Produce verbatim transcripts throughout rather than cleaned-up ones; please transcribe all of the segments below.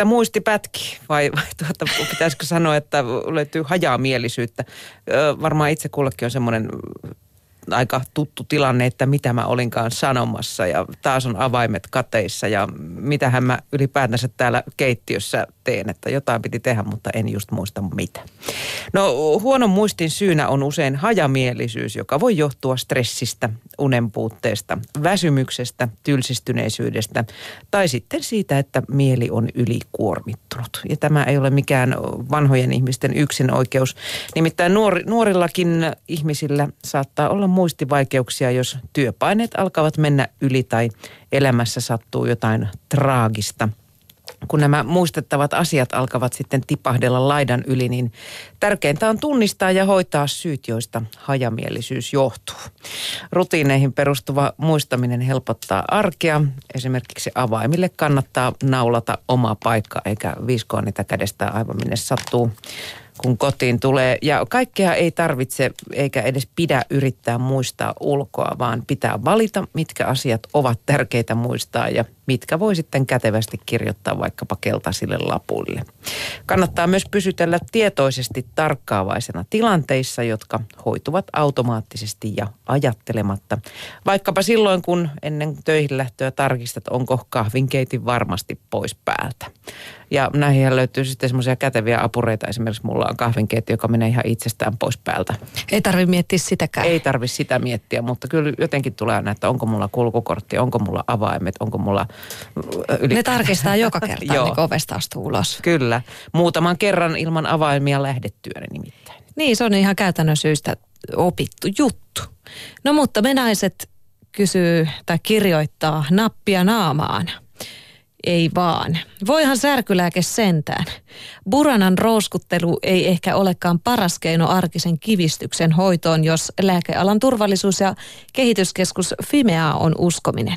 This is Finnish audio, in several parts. että muisti pätki vai, vai tuota, pitäisikö sanoa, että löytyy hajaamielisyyttä. Varmaan itse kullekin on semmoinen aika tuttu tilanne, että mitä mä olinkaan sanomassa ja taas on avaimet kateissa ja mitähän mä ylipäätänsä täällä keittiössä teen, että jotain piti tehdä, mutta en just muista mitä. No huonon muistin syynä on usein hajamielisyys, joka voi johtua stressistä, unenpuutteesta, väsymyksestä, tylsistyneisyydestä tai sitten siitä, että mieli on ylikuormittunut. Ja tämä ei ole mikään vanhojen ihmisten yksinoikeus. Nimittäin nuori, nuorillakin ihmisillä saattaa olla muistivaikeuksia, jos työpaineet alkavat mennä yli tai elämässä sattuu jotain traagista. Kun nämä muistettavat asiat alkavat sitten tipahdella laidan yli, niin tärkeintä on tunnistaa ja hoitaa syyt, joista hajamielisyys johtuu. Rutiineihin perustuva muistaminen helpottaa arkea. Esimerkiksi avaimille kannattaa naulata oma paikka eikä viiskoa niitä kädestä aivan minne sattuu, kun kotiin tulee. Ja kaikkea ei tarvitse eikä edes pidä yrittää muistaa ulkoa, vaan pitää valita, mitkä asiat ovat tärkeitä muistaa ja mitkä voi sitten kätevästi kirjoittaa vaikkapa keltaisille lapuille. Kannattaa myös pysytellä tietoisesti tarkkaavaisena tilanteissa, jotka hoituvat automaattisesti ja ajattelematta. Vaikkapa silloin, kun ennen töihin lähtöä tarkistat, onko kahvinkeitin varmasti pois päältä. Ja näihin löytyy sitten semmoisia käteviä apureita. Esimerkiksi mulla on kahvinkeittiö, joka menee ihan itsestään pois päältä. Ei tarvitse miettiä sitäkään. Ei tarvitse sitä miettiä, mutta kyllä jotenkin tulee aina, että onko mulla kulkukortti, onko mulla avaimet, onko mulla... Yli... Ne tarkistaa joka kerta, niin kun ovesta astuu ulos. Kyllä. Muutaman kerran ilman avaimia lähdettyä nimittäin. Niin, se on ihan käytännön syystä opittu juttu. No mutta me naiset kysyy tai kirjoittaa nappia naamaan. Ei vaan. Voihan särkylääke sentään. Buranan rouskuttelu ei ehkä olekaan paras keino arkisen kivistyksen hoitoon, jos lääkealan turvallisuus- ja kehityskeskus Fimea on uskominen.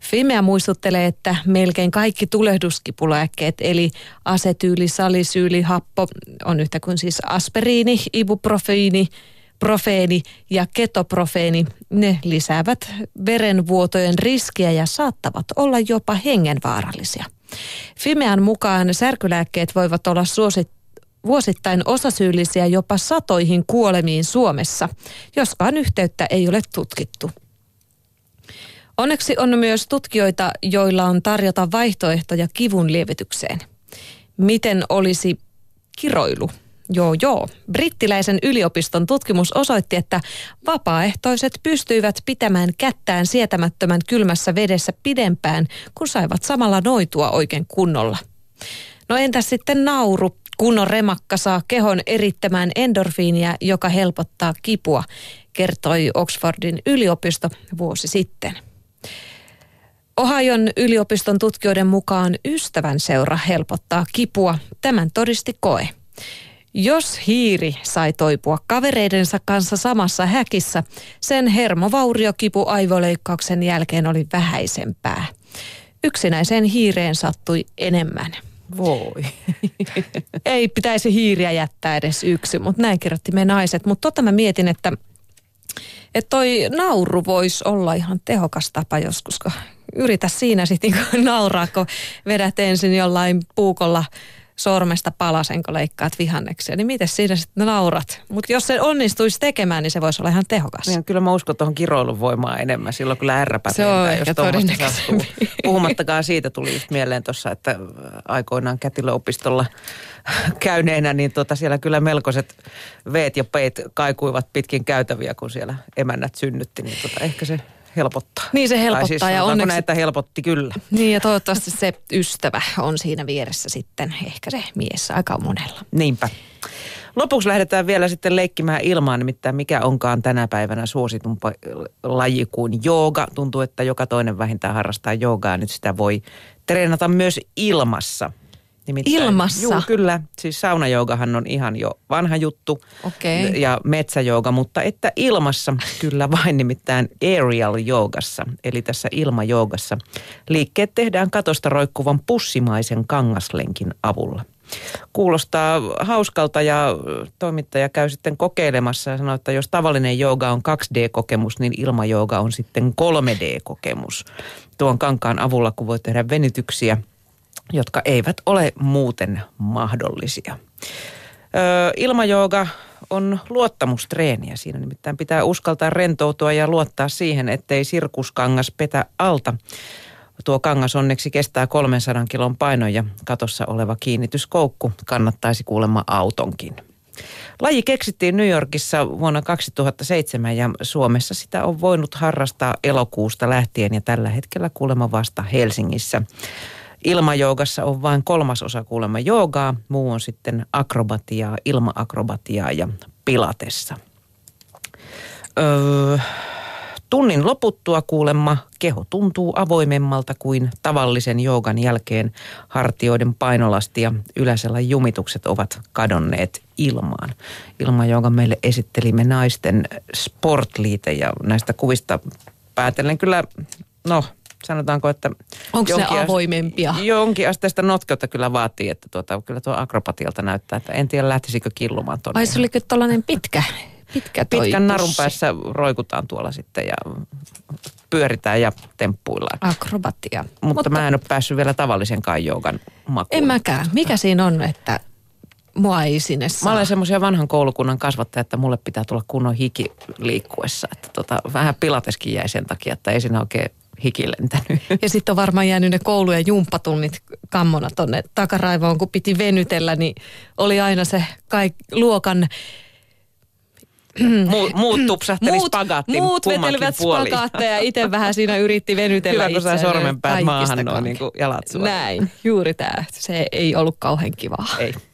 Fimea muistuttelee, että melkein kaikki tulehduskipulääkkeet, eli asetyyli, salisyyli, happo, on yhtä kuin siis aspiriini, ibuprofeeni, profeeni ja ketoprofeeni, ne lisäävät verenvuotojen riskiä ja saattavat olla jopa hengenvaarallisia. Fimean mukaan särkylääkkeet voivat olla suosittuja. Vuosittain osasyyllisiä jopa satoihin kuolemiin Suomessa, joskaan yhteyttä ei ole tutkittu. Onneksi on myös tutkijoita, joilla on tarjota vaihtoehtoja kivun lievitykseen. Miten olisi kiroilu? Joo, joo. Brittiläisen yliopiston tutkimus osoitti, että vapaaehtoiset pystyivät pitämään kättään sietämättömän kylmässä vedessä pidempään, kun saivat samalla noitua oikein kunnolla. No entäs sitten nauru? Kunnon remakka saa kehon erittämään endorfiinia, joka helpottaa kipua, kertoi Oxfordin yliopisto vuosi sitten. Ohion yliopiston tutkijoiden mukaan ystävän seura helpottaa kipua. Tämän todisti koe. Jos hiiri sai toipua kavereidensa kanssa samassa häkissä, sen hermovauriokipu aivoleikkauksen jälkeen oli vähäisempää. Yksinäiseen hiireen sattui enemmän. Voi. Ei pitäisi hiiriä jättää edes yksi, mutta näin kirjoitti me naiset. Mutta tota mä mietin, että, että toi nauru voisi olla ihan tehokas tapa joskus, kun yritä siinä sitten niin nauraa, kun vedät ensin jollain puukolla sormesta palasen, kun leikkaat vihanneksia, niin miten siinä sitten naurat? Mutta jos se onnistuisi tekemään, niin se voisi olla ihan tehokas. Niin, kyllä mä uskon tuohon kiroilun voimaa enemmän. Silloin kyllä ärräpä tehdään, jos tuommoista sattuu. Puhumattakaan siitä tuli just mieleen tuossa, että aikoinaan kätilöopistolla käyneenä, niin tuota siellä kyllä melkoiset veet ja peit kaikuivat pitkin käytäviä, kun siellä emännät synnytti, niin tuota ehkä se... helpottaa. Niin se helpottaa siis, ja onneksi... näitä helpotti kyllä. Niin ja toivottavasti se ystävä on siinä vieressä sitten, ehkä se mies aika monella. Niinpä. Lopuksi lähdetään vielä sitten leikkimään ilmaan, nimittäin mikä onkaan tänä päivänä suositun laji kuin jooga. Tuntuu, että joka toinen vähintään harrastaa joogaa, nyt sitä voi treenata myös ilmassa. Nimittäin, ilmassa? Juu, kyllä. Siis saunajoogahan on ihan jo vanha juttu. Okay. Ja metsäjooga, mutta että ilmassa kyllä vain, nimittäin aerial joogassa, eli tässä ilmajoogassa. Liikkeet tehdään katosta roikkuvan pussimaisen kangaslenkin avulla. Kuulostaa hauskalta ja toimittaja käy sitten kokeilemassa ja sanoo, että jos tavallinen jooga on kaksi D-kokemus, niin ilmajooga on sitten kolme D-kokemus. Tuon kankaan avulla, kun voi tehdä venytyksiä, jotka eivät ole muuten mahdollisia. Öö, ilmajooga on luottamustreeniä. Siinä nimittäin pitää uskaltaa rentoutua ja luottaa siihen, ettei sirkuskangas petä alta. Tuo kangas onneksi kestää kolmensadan kilon painon ja katossa oleva kiinnityskoukku kannattaisi kuulemma autonkin. Laji keksittiin New Yorkissa vuonna kaksituhattaseitsemän ja Suomessa sitä on voinut harrastaa elokuusta lähtien ja tällä hetkellä kuulemma vasta Helsingissä. Ilmajoogassa on vain kolmasosa kuulemma joogaa, muu on sitten akrobatiaa, ilma-akrobatiaa ja pilatessa. Öö, tunnin loputtua kuulemma keho tuntuu avoimemmalta kuin tavallisen joogan jälkeen. Hartioiden painolasti ja yläselän jumitukset ovat kadonneet ilmaan. Ilmajooga meille esittelimme naisten sportliite ja näistä kuvista päätellen kyllä, no... Sanotaanko, että onko ne avoimempia? Jonkin asteista notkeutta kyllä vaatii, että tuota, kyllä tuo akrobatialta näyttää, että en tiedä lähtisikö killumaan tuonne. Ai se oliko tuollainen pitkä, pitkä toi Pitkän pussi. Narun päässä roikutaan tuolla sitten ja pyöritään ja temppuillaan. Akrobatia. Mutta, Mutta mä en ole päässyt vielä tavallisenkaan joogan makuun. En mäkään. Mikä siinä on, että mua ei sinne saa? Mä olen semmoisia vanhan koulukunnan kasvattaja, että mulle pitää tulla kunnon hiki liikkuessa. Että tota, vähän pilateskin jäi sen takia, että ei siinä oikein... hikilentänyt. Ja sitten on varmaan jäänyt ne koulu- ja jumppatunnit kammona tonne takaraivoon, kun piti venytellä, niin oli aina se kaik- luokan... Mu- muut tupsahteli spagaattiin muut vetelivät spagaatteja ja itse vähän siinä yritti venytellä itseään. Hyvä, kun sä sormenpäät maahan noin niin kuin jalat suoraan. Näin, juuri tämä. Se ei ollut kauhean kivaa. Ei.